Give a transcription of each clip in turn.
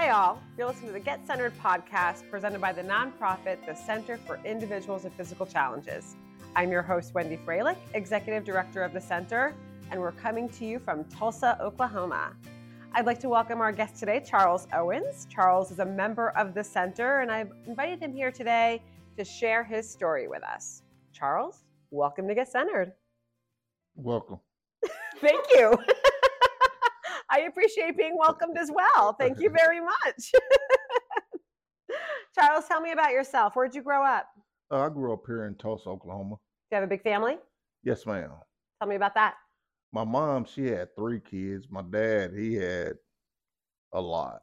Hi all, you're listening to the Get Centered podcast presented by the nonprofit, the Center for Individuals with Physical Challenges. I'm your host, Wendy Fralick, Executive Director of the Center, and we're coming to you from Tulsa, Oklahoma. I'd like to welcome our guest today, Charles Owens. Charles is a member of the Center, and I've invited him here today to share his story with us. Charles, welcome to Get Centered. Welcome. Thank you. I appreciate being welcomed as well. Thank you very much. Charles, tell me about yourself. Where'd you grow up? I grew up here in Tulsa, Oklahoma. Do you have a big family? Yes, ma'am. Tell me about that. My mom, she had 3 kids. My dad, he had a lot.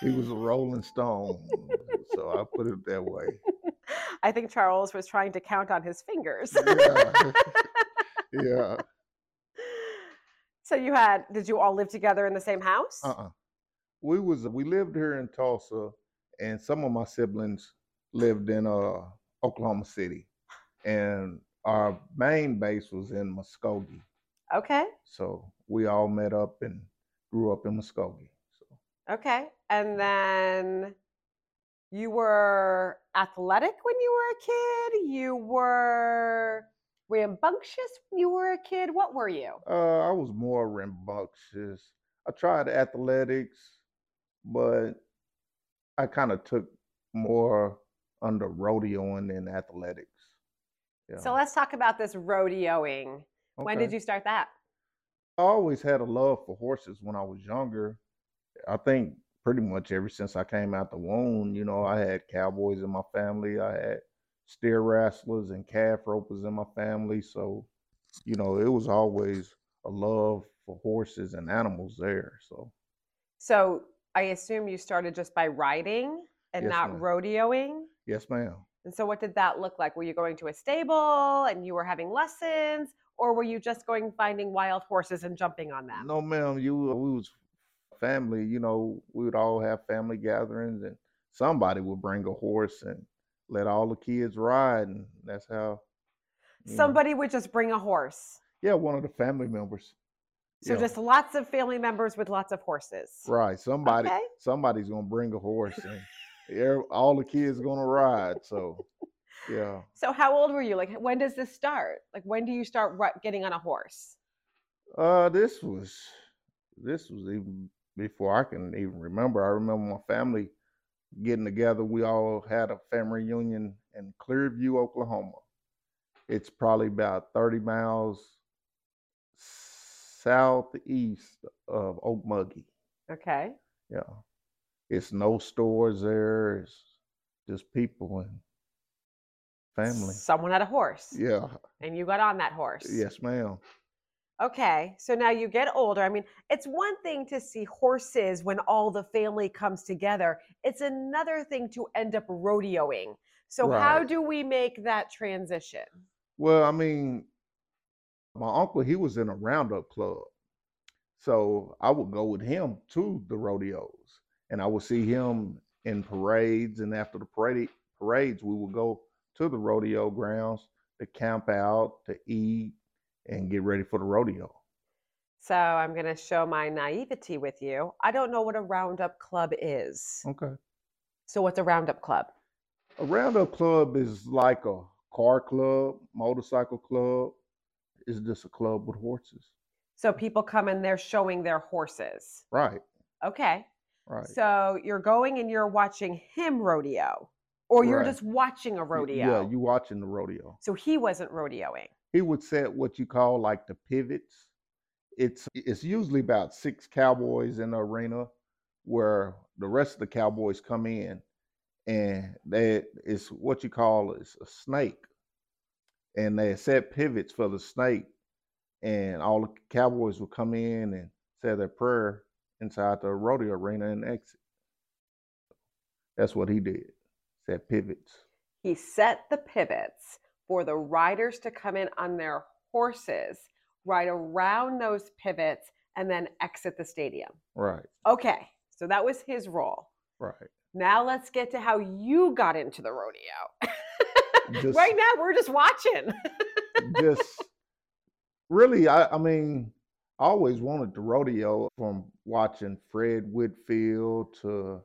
He was a rolling stone, so I put it that way. I think Charles was trying to count on his fingers. Yeah. So you had, did you all live together in the same house? We lived here in Tulsa, and some of my siblings lived in Oklahoma City, and our main base was in Muskogee. Okay. So we all met up and grew up in Muskogee. So. Okay. And then you were athletic when you were a kid? You were rambunctious when you were a kid? What were you? I was more rambunctious. I tried athletics, but I kind of took more under rodeoing than athletics. Yeah. So let's talk about this rodeoing. Okay. When did you start that? I always had a love for horses when I was younger. I think pretty much ever since I came out the womb, you know, I had cowboys in my family. I had steer wrestlers and calf ropers in my family, so you know it was always a love for horses and animals there. So I assume you started just by riding and yes, not ma'am. Rodeoing? Yes, ma'am. And so what did that look like? Were you going to a stable and you were having lessons, or were you just going finding wild horses and jumping on them? No, ma'am. We was family. You know, we would all have family gatherings, and somebody would bring a horse and let all the kids ride, and that's how somebody would just bring a horse. Yeah, one of the family members. So just lots of family members with lots of horses. Right. Somebody's gonna bring a horse, and all the kids gonna ride. So, yeah. So how old were you? Like, when does this start? Like, when do you start getting on a horse? This was even before I can even remember. I remember my family getting together. We all had a family reunion in Clearview, Oklahoma. It's probably about 30 miles southeast of Okmulgee. Okay. Yeah. It's no stores there. It's just people and family. Someone had a horse. Yeah. And you got on that horse. Yes, ma'am. Okay, so now you get older. I mean, it's one thing to see horses when all the family comes together. It's another thing to end up rodeoing. So right. How do we make that transition? Well, I mean, my uncle, he was in a roundup club. So I would go with him to the rodeos, and I would see him in parades. And after the parades, we would go to the rodeo grounds to camp out, to eat, and get ready for the rodeo. So I'm going to show my naivety with you. I don't know what a roundup club is. Okay. So what's a roundup club? A roundup club is like a car club, motorcycle club. It's just a club with horses. So people come and they're showing their horses. Right. Okay. Right. So you're going and you're watching him rodeo, or you're just watching a rodeo. Yeah, you're watching the rodeo. So he wasn't rodeoing. He would set what you call like the pivots. It's usually about 6 cowboys in the arena, where the rest of the cowboys come in, and it's what you call is a snake, and they set pivots for the snake, and all the cowboys will come in and say their prayer inside the rodeo arena and exit. That's what he did. Set pivots. He set the pivots for the riders to come in on their horses, ride around those pivots, and then exit the stadium. Right. Okay. So that was his role. Right. Now let's get to how you got into the rodeo. Right now, we're just watching. Really, I mean, I always wanted to rodeo, from watching Fred Whitfield to,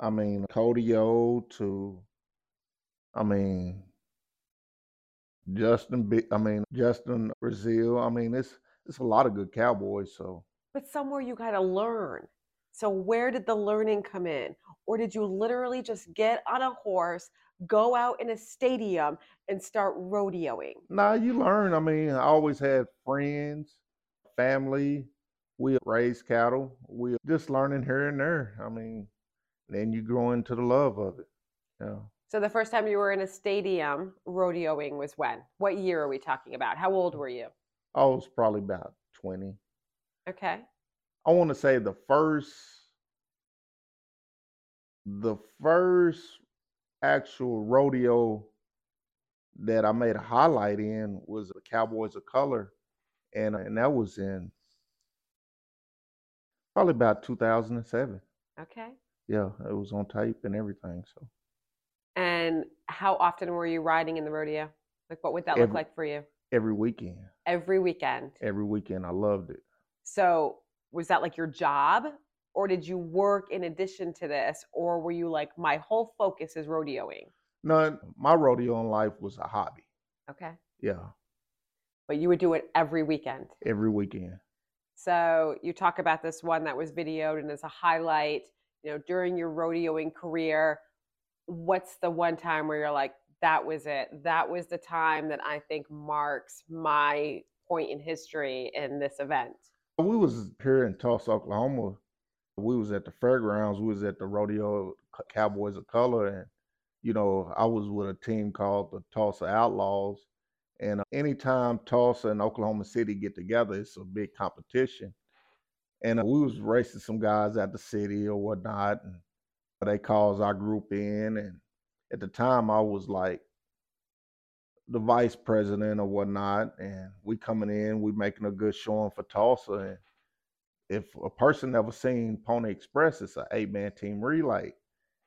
Codeo to, Justin Brazil. It's a lot of good cowboys, so. But somewhere you got to learn. So where did the learning come in? Or did you literally just get on a horse, go out in a stadium and start rodeoing? Nah, you learn. I always had friends, family. We raised cattle. We just learning here and there. Then you grow into the love of it. Yeah. So the first time you were in a stadium rodeoing was when? What year are we talking about? How old were you? I was probably about 20. Okay. I want to say the first actual rodeo that I made a highlight in was the Cowboys of Color. And that was in probably about 2007. Okay. Yeah, it was on tape and everything. So. And how often were you riding in the rodeo? Like, what would that look like for you? Every weekend. Every weekend. Every weekend. I loved it. So was that like your job, or did you work in addition to this, or were you like, my whole focus is rodeoing? No, my rodeo in life was a hobby. Okay. Yeah. But you would do it every weekend? Every weekend. So you talk about this one that was videoed and is a highlight, during your rodeoing career. What's the one time where you're like, that was it? That was the time that I think marks my point in history in this event. We was here in Tulsa, Oklahoma. We was at the fairgrounds. We was at the rodeo Cowboys of Color. And, I was with a team called the Tulsa Outlaws. And anytime Tulsa and Oklahoma City get together, it's a big competition. And we was racing some guys at the city or whatnot. And they calls our group in, and at the time I was like the vice president or whatnot, and we coming in, we making a good showing for Tulsa. And if a person never seen Pony Express, it's an 8-man team relay,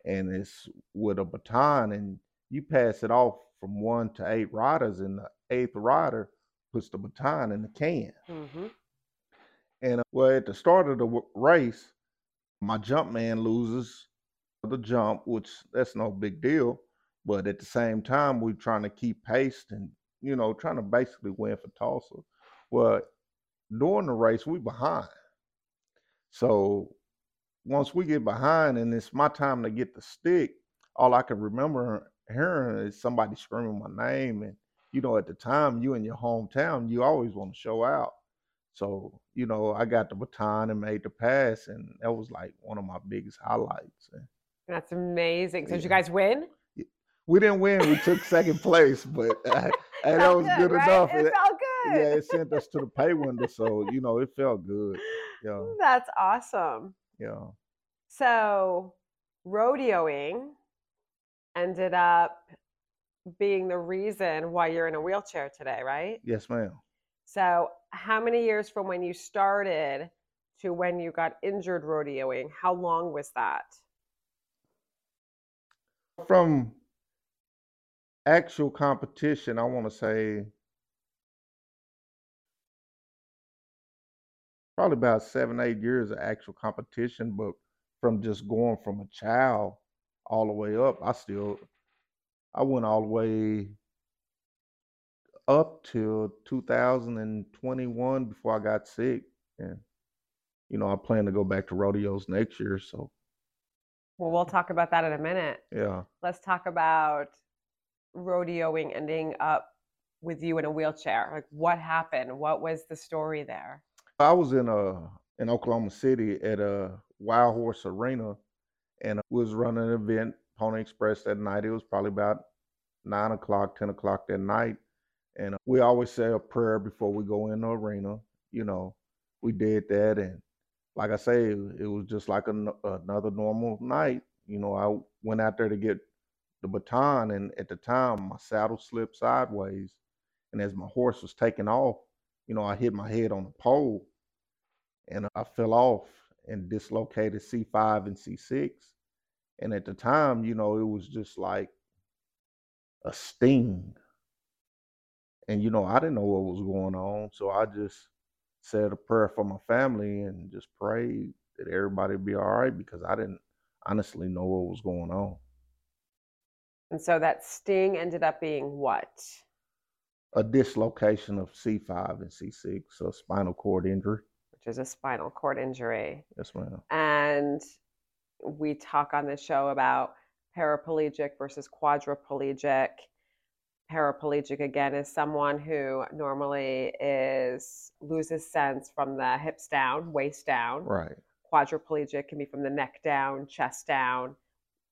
and it's with a baton, and you pass it off from 1 to 8 riders, and the 8th rider puts the baton in the can. Mm-hmm. And at the start of the race, my jump man loses the jump, which that's no big deal, but at the same time we're trying to keep pace and trying to basically win for Tulsa. Well, during the race we behind, so once we get behind and it's my time to get the stick, all I can remember hearing is somebody screaming my name. And at the time, you in your hometown, you always want to show out. So I got the baton and made the pass, and that was like one of my biggest highlights. That's amazing. So yeah. Did you guys win? We didn't win. We took second place, but and that was good, right? Enough. It felt good. Yeah, it sent us to the pay window, so it felt good. Yeah, that's awesome. Yeah. So rodeoing ended up being the reason why you're in a wheelchair today, right? Yes, ma'am. So how many years from when you started to when you got injured rodeoing? How long was that? From actual competition, I want to say probably about 7-8 years of actual competition, but from just going from a child all the way up, I went all the way up till 2021 before I got sick. And, I plan to go back to rodeos next year, so. Well, we'll talk about that in a minute. Yeah. Let's talk about rodeoing ending up with you in a wheelchair. Like, what happened? What was the story there? I was in Oklahoma City at a Wild Horse Arena, and I was running an event, Pony Express, that night. It was probably about 9 o'clock, 10 o'clock that night. And we always say a prayer before we go in the arena. We did that. And like I say, it was just like another normal night. I went out there to get the baton. And at the time, my saddle slipped sideways. And as my horse was taking off, I hit my head on a pole. And I fell off and dislocated C5 and C6. And at the time, it was just like a sting. And I didn't know what was going on, so I just said a prayer for my family and just prayed that everybody would be all right, because I didn't honestly know what was going on. And so that sting ended up being what? A dislocation of C5 and C6, a spinal cord injury. Which is a spinal cord injury. Yes, ma'am. And we talk on this show about paraplegic versus quadriplegic. Paraplegic, again, is someone who normally loses sense from the hips down, waist down. Right. Quadriplegic can be from the neck down, chest down.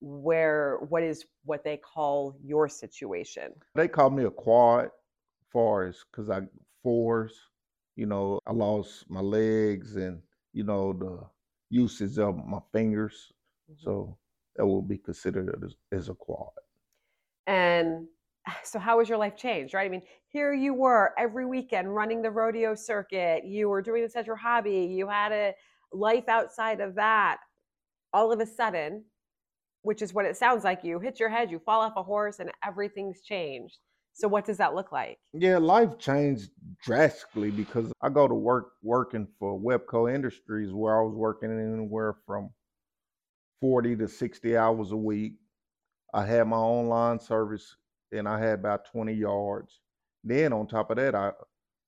What is what they call your situation? They call me a quad, far as because I fours, you know, I lost my legs and, you know, the usage of my fingers. Mm-hmm. So that will be considered as a quad. And so how has your life changed, right? I mean, here you were every weekend running the rodeo circuit. You were doing this as your hobby. You had a life outside of that. All of a sudden, which is what it sounds like, you hit your head, you fall off a horse, and everything's changed. So what does that look like? Yeah, life changed drastically because I go to work working for Webco Industries, where I was working anywhere from 40 to 60 hours a week. I had my own lawn service, and I had about 20 yards. Then on top of that, I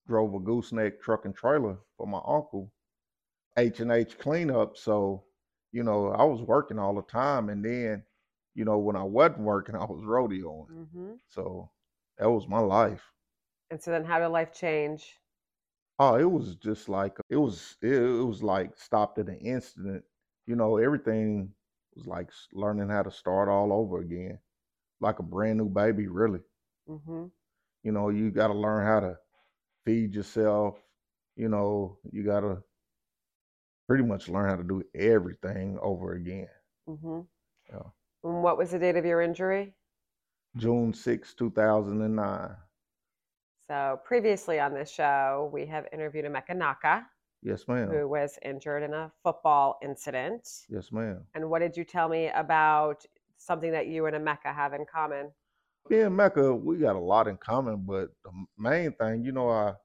drove a gooseneck truck and trailer for my uncle, H&H cleanup. So, you know, I was working all the time. And then, you know, when I wasn't working, I was rodeoing. Mm-hmm. So that was my life. And so then how did life change? Oh, it was just like, it was like stopped at an instant. You know, everything was like learning how to start all over again. Like a brand new baby, really. Mm-hmm. You know, you got to learn how to feed yourself. You know, you got to pretty much learn how to do everything over again. Mm-hmm. Yeah. And what was the date of your injury? June 6, 2009. So previously on this show, we have interviewed Emeka Nnaka. Yes, ma'am. Who was injured in a football incident. Yes, ma'am. And what did you tell me about something that you and Emeka have in common? Me and Emeka, we got a lot in common, but the main thing, you know, our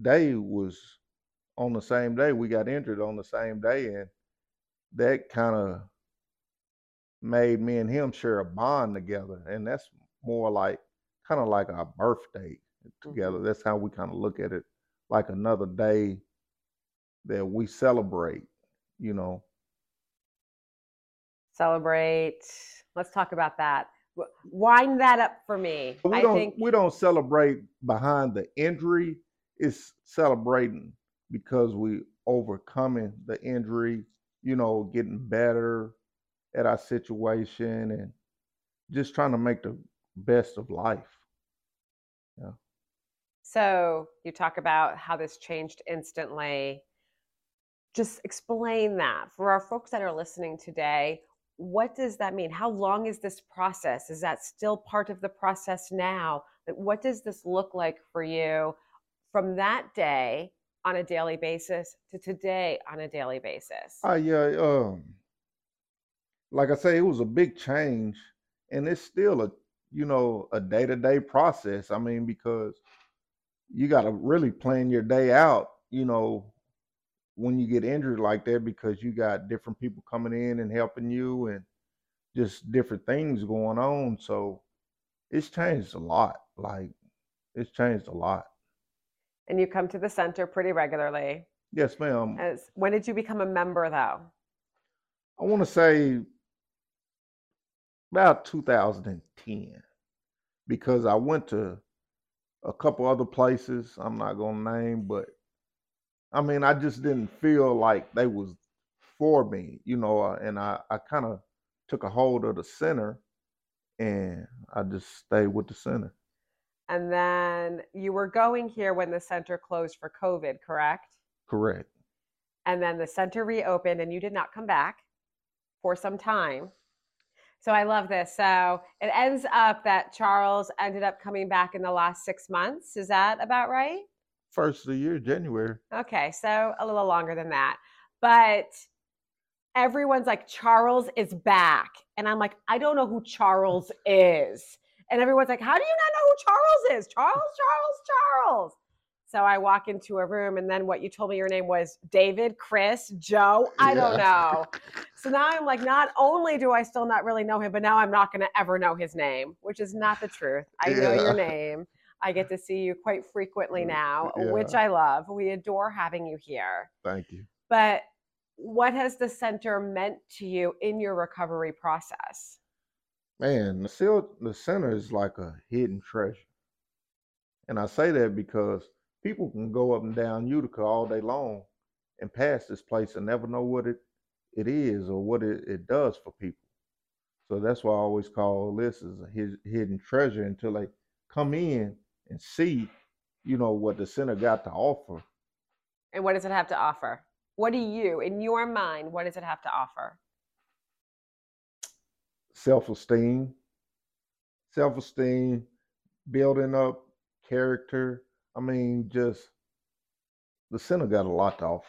day was on the same day. We got injured on the same day, and that kind of made me and him share a bond together. And that's more like, kind of like our birthday together. Mm-hmm. That's how we kind of look at it, like another day that we celebrate, you know. Celebrate. Let's talk about that. Wind that up for me. We don't celebrate behind the injury. It's celebrating because we overcoming the injury, you know, getting better at our situation and just trying to make the best of life. Yeah. So you talk about how this changed instantly. Just explain that for our folks that are listening today. What does that mean? How long is this process? Is that still part of the process now? What does this look like for you from that day on a daily basis to today on a daily basis? Like I say, it was a big change, and it's still a day-to-day process. I mean, because you got to really plan your day out, you know, when you get injured like that, because you got different people coming in and helping you and just different things going on. So it's changed a lot. Like, it's changed a lot. And you come to the center pretty regularly. Yes, ma'am. When did you become a member though? I want to say about 2010, because I went to a couple other places I'm not going to name, but I mean, I just didn't feel like they was for me, you know, and I kind of took a hold of the center, and I just stayed with the center. And then you were going here when the center closed for COVID, correct? Correct. And then the center reopened, and you did not come back for some time. So I love this. So it ends up that Charles ended up coming back in the last 6 months. Is that about right? First of the year, January. Okay, so a little longer than that. But everyone's like, Charles is back. And I'm like, I don't know who Charles is. And everyone's like, how do you not know who Charles is? Charles, Charles, Charles. So I walk into a room, and then what you told me your name was David, Chris, Joe, I don't know. So now I'm like, not only do I still not really know him, but now I'm not going to ever know his name, which is not the truth. I know your name. I get to see you quite frequently now, which I love. We adore having you here. Thank you. But what has the center meant to you in your recovery process? Man, the center is like a hidden treasure. And I say that because people can go up and down Utica all day long and pass this place and never know what it is or what it does for people. So that's why I always call this as a hidden treasure until they come in and see, you know, what the center got to offer. And what does it have to offer? What do you, in your mind, what does it have to offer? Self-esteem. Self-esteem, building up character. I mean, just the center got a lot to offer,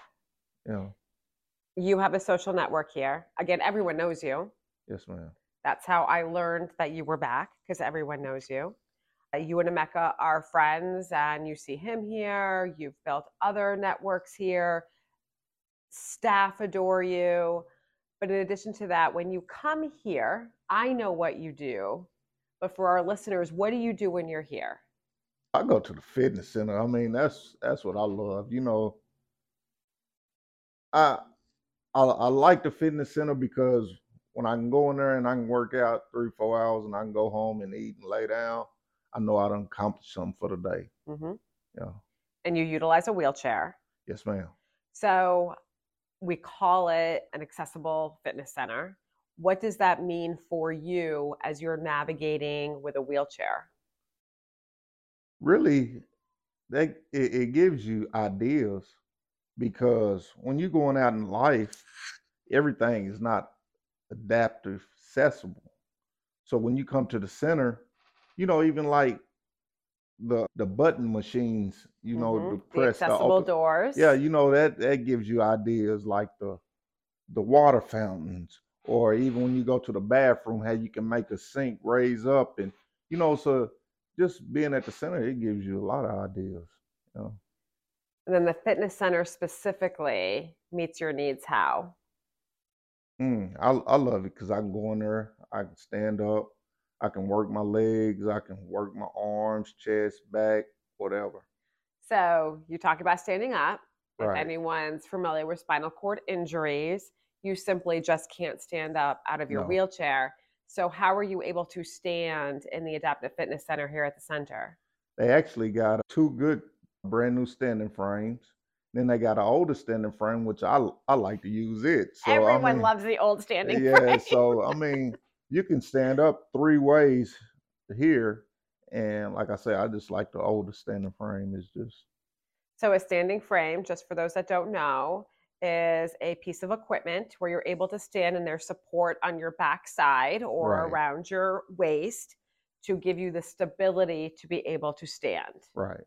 you know. You have a social network here. Again, everyone knows you. Yes, ma'am. That's how I learned that you were back, because everyone knows you. You and Emeka are friends, and you see him here. You've built other networks here. Staff adore you. But in addition to that, when you come here, I know what you do. But for our listeners, what do you do when you're here? I go to the fitness center. I mean, that's what I love. You know, I like the fitness center because when I can go in there and I can work out 3-4 hours and I can go home and eat and lay down, I know I done accomplished something for the day. Mm-hmm. Yeah. And you utilize a wheelchair. Yes, ma'am. So we call it an accessible fitness center. What does that mean for you as you're navigating with a wheelchair? Really, it gives you ideas, because when you're going out in life, everything is not adaptive, accessible. So when you come to the center, you know, even like the button machines, you know, to press the accessible doors. Yeah, you know, that gives you ideas, like the water fountains, or even when you go to the bathroom, how you can make a sink raise up, and you know, so just being at the center, it gives you a lot of ideas, you know. And then the fitness center specifically meets your needs how? I love it because I can go in there, I can stand up, I can work my legs, I can work my arms, chest, back, whatever. So you talk about standing up. Right. If anyone's familiar with spinal cord injuries, you simply just can't stand up out of your wheelchair. So how are you able to stand in the Adaptive Fitness Center here at the center? They actually got two good brand new standing frames. Then they got an older standing frame, which I like to use it. So, everyone loves the old standing frame. Yeah, so I mean, you can stand up three ways here. And like I say, I just like the older standing frame. Is just. So a standing frame, just for those that don't know, is a piece of equipment where you're able to stand and there's support on your backside or around your waist to give you the stability to be able to stand. Right.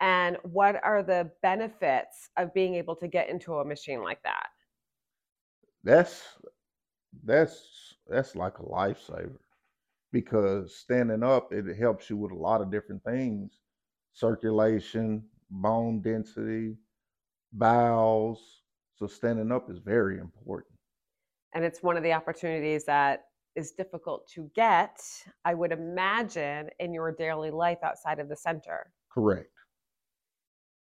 And what are the benefits of being able to get into a machine like that? That's like a lifesaver, because standing up, it helps you with a lot of different things: circulation, bone density, bowels. So standing up is very important. And it's one of the opportunities that is difficult to get, I would imagine, in your daily life outside of the center. Correct.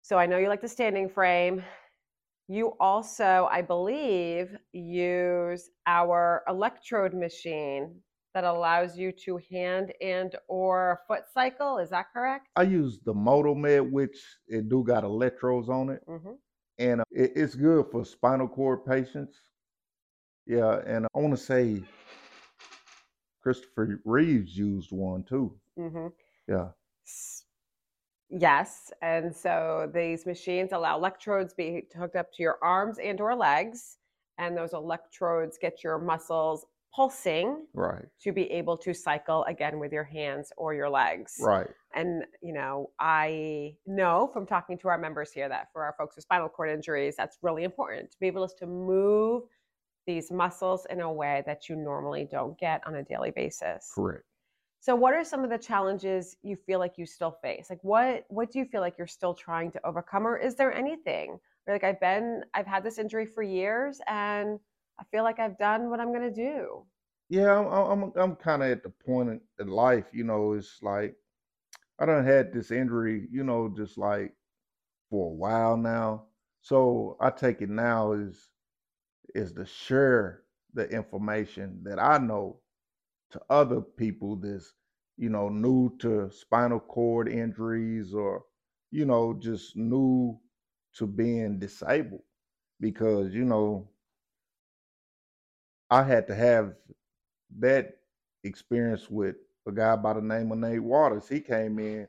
So I know you like the standing frame. You also, I believe, use our electrode machine that allows you to hand and or foot cycle. Is that correct? I use the Motomed, which it do got electrodes on it. Mm-hmm. And it's good for spinal cord patients. Yeah, and I want to say Christopher Reeves used one too. Mm-hmm. Yeah. Yes, and so these machines allow electrodes be hooked up to your arms and or legs, and those electrodes get your muscles pulsing to be able to cycle again with your hands or your legs. Right. And, you know, I know from talking to our members here that for our folks with spinal cord injuries, that's really important to be able to move these muscles in a way that you normally don't get on a daily basis. Correct. So what are some of the challenges you feel like you still face? Like what do you feel like you're still trying to overcome, or is there anything where like I've had this injury for years and I feel like I've done what I'm going to do? Yeah, I'm kind of at the point in life, you know, it's like I done had this injury, you know, just like for a while now. So I take it now is to share the information that I know to other people that's, you know, new to spinal cord injuries, or, you know, just new to being disabled, because, you know, I had to have that experience with a guy by the name of Nate Waters. He came in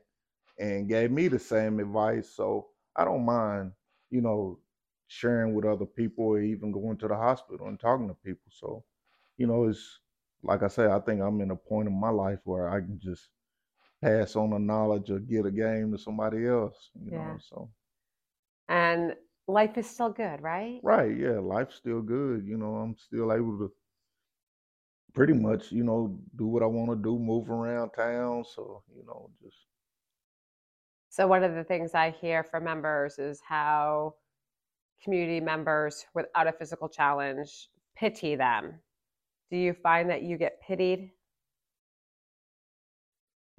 and gave me the same advice. So I don't mind, you know, sharing with other people, or even going to the hospital and talking to people. So, you know, it's like I say, I think I'm in a point in my life where I can just pass on the knowledge or get a game to somebody else, you know, so. And life is still good, right? Right, yeah, life's still good. You know, I'm still able to pretty much, you know, do what I want to do, move around town. So, you know, just. So one of the things I hear from members is how community members without a physical challenge pity them. Do you find that you get pitied?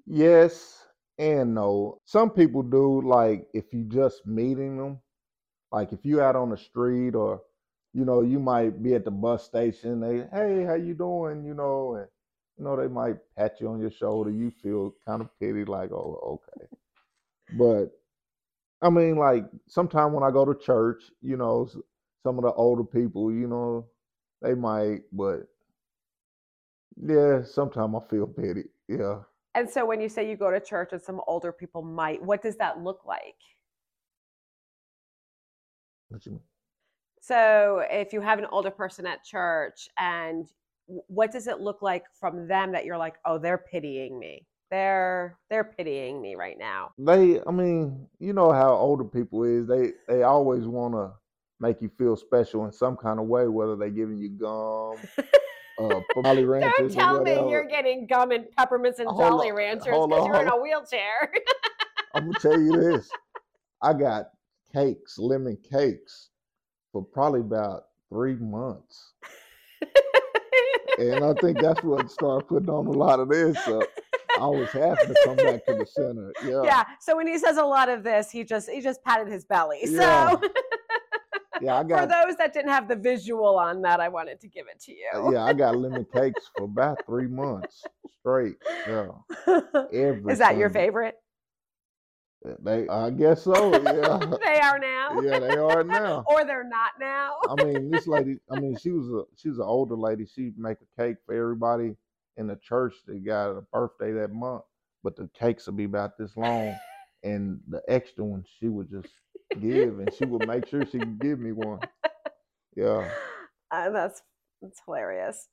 Yes and no. Some people do, like if you just meeting them, like if you out on the street, or you know, you might be at the bus station, they, hey, how you doing? You know, and you know, they might pat you on your shoulder. You feel kind of pity, like, oh, okay. But I mean, like sometimes when I go to church, you know, some of the older people, you know, they might, but yeah, sometimes I feel pity. Yeah. And so when you say you go to church and some older people might, what does that look like? What you mean? So if you have an older person at church, and what does it look like from them that you're like, oh, they're pitying me? They're pitying me right now. They, I mean, you know how older people is. They always want to make you feel special in some kind of way, whether they giving you gum, Jolly Ranchers. Don't tell me you're getting gum and peppermints and Jolly Ranchers because you're in a wheelchair. I'm gonna tell you this. I got cakes, lemon cakes, for probably about 3 months, and I think that's what started putting on a lot of this. So I was having to come back to the center. Yeah. Yeah. So when he says a lot of this, he just patted his belly. Yeah. So yeah, I got, for those that didn't have the visual on that, I wanted to give it to you. Yeah, I got lemon cakes for about 3 months straight. Yeah. Is that your favorite? I guess so. Yeah. They are now. Yeah, they are now. Or they're not now. I mean, this lady. I mean, she was an older lady. She'd make a cake for everybody in the church that got a birthday that month, but the cakes would be about this long, and the extra ones she would just give, and she would make sure she could give me one. Yeah, that's hilarious.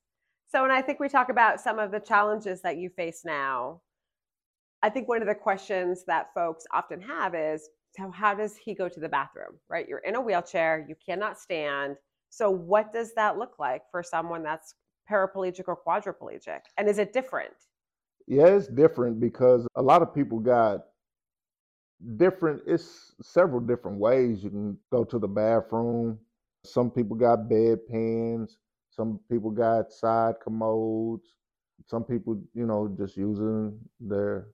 So, and I think we talk about some of the challenges that you face now. I think one of the questions that folks often have is, so how does he go to the bathroom, right? You're in a wheelchair, you cannot stand. So what does that look like for someone that's paraplegic or quadriplegic? And is it different? Yeah, it's different because a lot of people got different, it's several different ways you can go to the bathroom. Some people got bedpans, some people got side commodes, some people, you know, just using their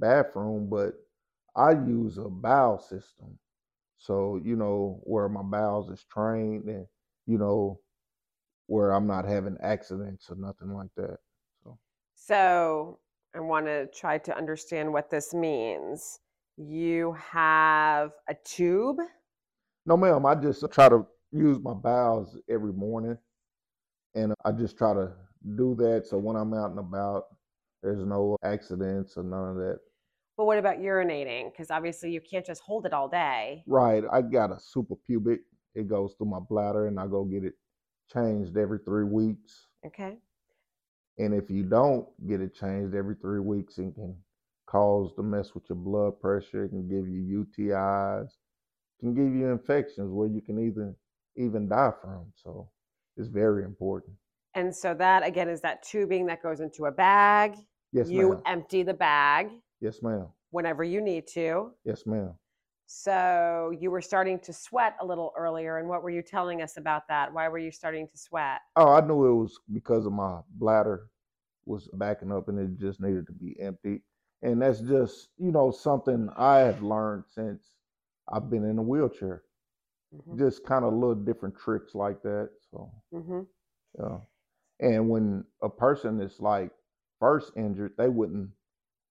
bathroom, but I use a bowel system. So, you know, where my bowels is trained and, you know, where I'm not having accidents or nothing like that. So I want to try to understand what this means. You have a tube? No, ma'am. I just try to use my bowels every morning. And I just try to do that so when I'm out and about, there's no accidents or none of that. But what about urinating? Because obviously you can't just hold it all day. Right. I got a suprapubic. It goes through my bladder and I go get it changed every 3 weeks. Okay. And if you don't get it changed every 3 weeks, it can cause to mess with your blood pressure. It can give you UTIs. It can give you infections where you can even die from. So it's very important. And so that, again, is that tubing that goes into a bag? Yes, ma'am. You empty the bag. Yes, ma'am. Whenever you need to. Yes, ma'am. So you were starting to sweat a little earlier, and what were you telling us about that? Why were you starting to sweat? Oh, I knew it was because of my bladder was backing up and it just needed to be emptied. And that's just, you know, something I have learned since I've been in a wheelchair. Mm-hmm. Just kind of little different tricks like that. So, mm-hmm. Yeah. And when a person is like first injured, they wouldn't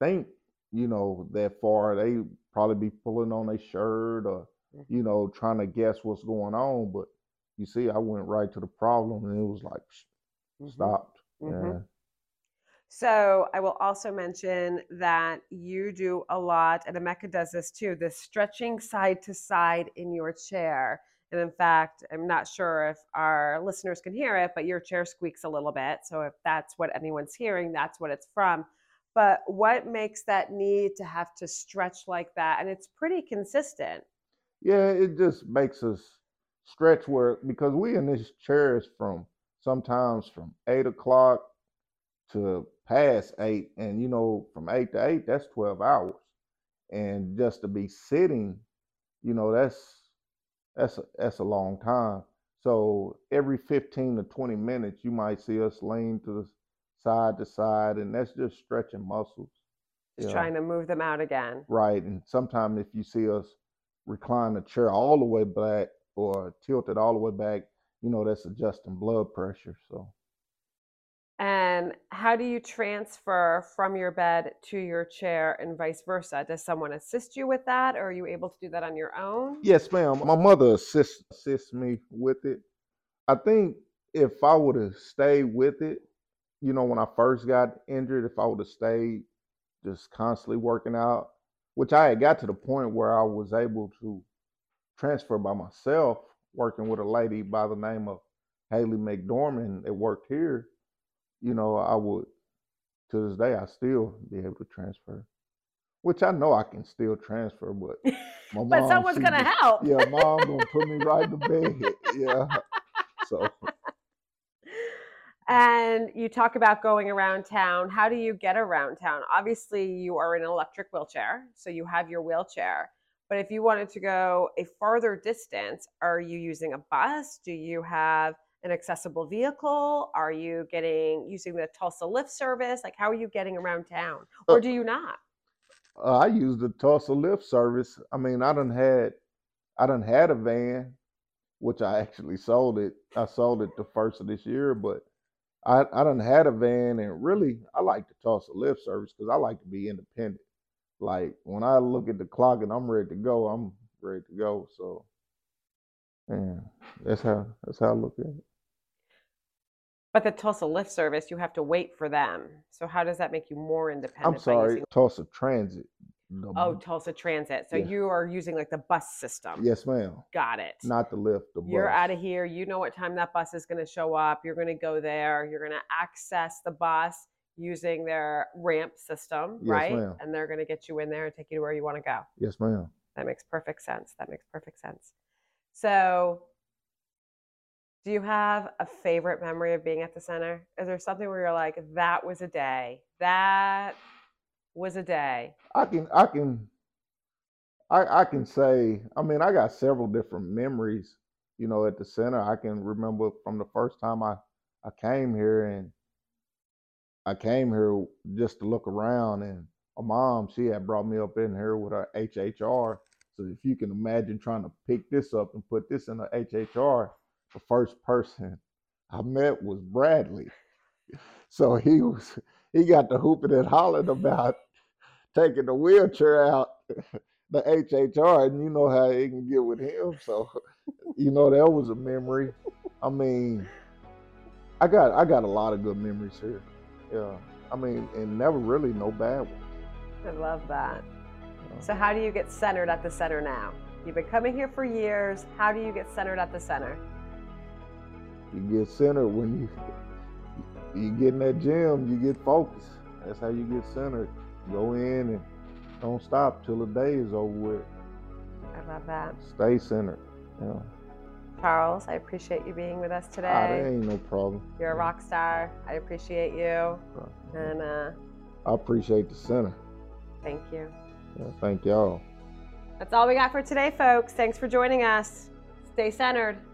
think, you know, that far. They probably be pulling on their shirt or, mm-hmm. you know, trying to guess what's going on. But you see, I went right to the problem and it was like, mm-hmm. stopped. Mm-hmm. Yeah. So I will also mention that you do a lot, and Emeka does this too, this stretching side to side in your chair. And in fact, I'm not sure if our listeners can hear it, but your chair squeaks a little bit. So if that's what anyone's hearing, that's what it's from. But what makes that need to have to stretch like that? And it's pretty consistent. Yeah, it just makes us stretch where, because we in this chair is from sometimes from 8 o'clock to past 8, and you know, from 8 to 8, that's 12 hours. And just to be sitting, you know, that's a long time. So every 15 to 20 minutes, you might see us lean to the side to side, and that's just stretching muscles. Just trying to move them out again. Right, and sometimes if you see us recline the chair all the way back or tilt it all the way back, you know, that's adjusting blood pressure, so. And how do you transfer from your bed to your chair and vice versa? Does someone assist you with that, or are you able to do that on your own? Yes, ma'am. My mother assists me with it. I think if I would have stayed with it, you know, when I first got injured, if I would have stayed just constantly working out, which I had got to the point where I was able to transfer by myself, working with a lady by the name of Hayley McDormand that worked here. You know, I would, to this day, I still be able to transfer, which I know I can still transfer, but my mom, but someone's gonna help. Yeah, mom gonna put me right to bed. Yeah. So. And you talk about going around town. How do you get around town? Obviously, you are in an electric wheelchair, so you have your wheelchair. But if you wanted to go a farther distance, are you using a bus? Do you have an accessible vehicle? Are you using the Tulsa Lift service? Like, how are you getting around town? Or do you not? I use the Tulsa Lift service. I mean, I done had a van, which I actually sold it. I sold it the first of this year, but I done had a van, and really, I like the Tulsa Lift service because I like to be independent. Like, when I look at the clock and I'm ready to go. So, yeah, that's how I look at it. But the Tulsa Lift service, you have to wait for them. So how does that make you more independent? I'm sorry, Tulsa Transit. Oh, Tulsa Transit. So yeah. You are using like the bus system. Yes, ma'am. Got it. Not the Lyft, the bus. You're out of here. You know what time that bus is going to show up. You're going to go there. You're going to access the bus using their ramp system, yes, right? Ma'am. And they're going to get you in there and take you to where you want to go. Yes, ma'am. That makes perfect sense. So do you have a favorite memory of being at the center? Is there something where you're like, that was a day? That was a day. I can say, I mean, I got several different memories, you know, at the center. I can remember from the first time I came here, and I came here just to look around, and my mom, she had brought me up in here with her HHR. So if you can imagine trying to pick this up and put this in the HHR, the first person I met was Bradley. So he got to hooping and hollering about taking the wheelchair out, the HHR, and you know how it can get with him. So, you know, that was a memory. I mean, I got a lot of good memories here. Yeah, I mean, and never really no bad ones. I love that. So how do you get centered at the center now? You've been coming here for years. How do you get centered at the center? You get centered when you get in that gym, you get focused. That's how you get centered. Go in and don't stop till the day is over with. I love that. Stay centered. Yeah. Charles, I appreciate you being with us today. That ain't no problem. You're a rock star. I appreciate you. And I appreciate the center. Thank you. Yeah, thank y'all. That's all we got for today, folks. Thanks for joining us. Stay centered.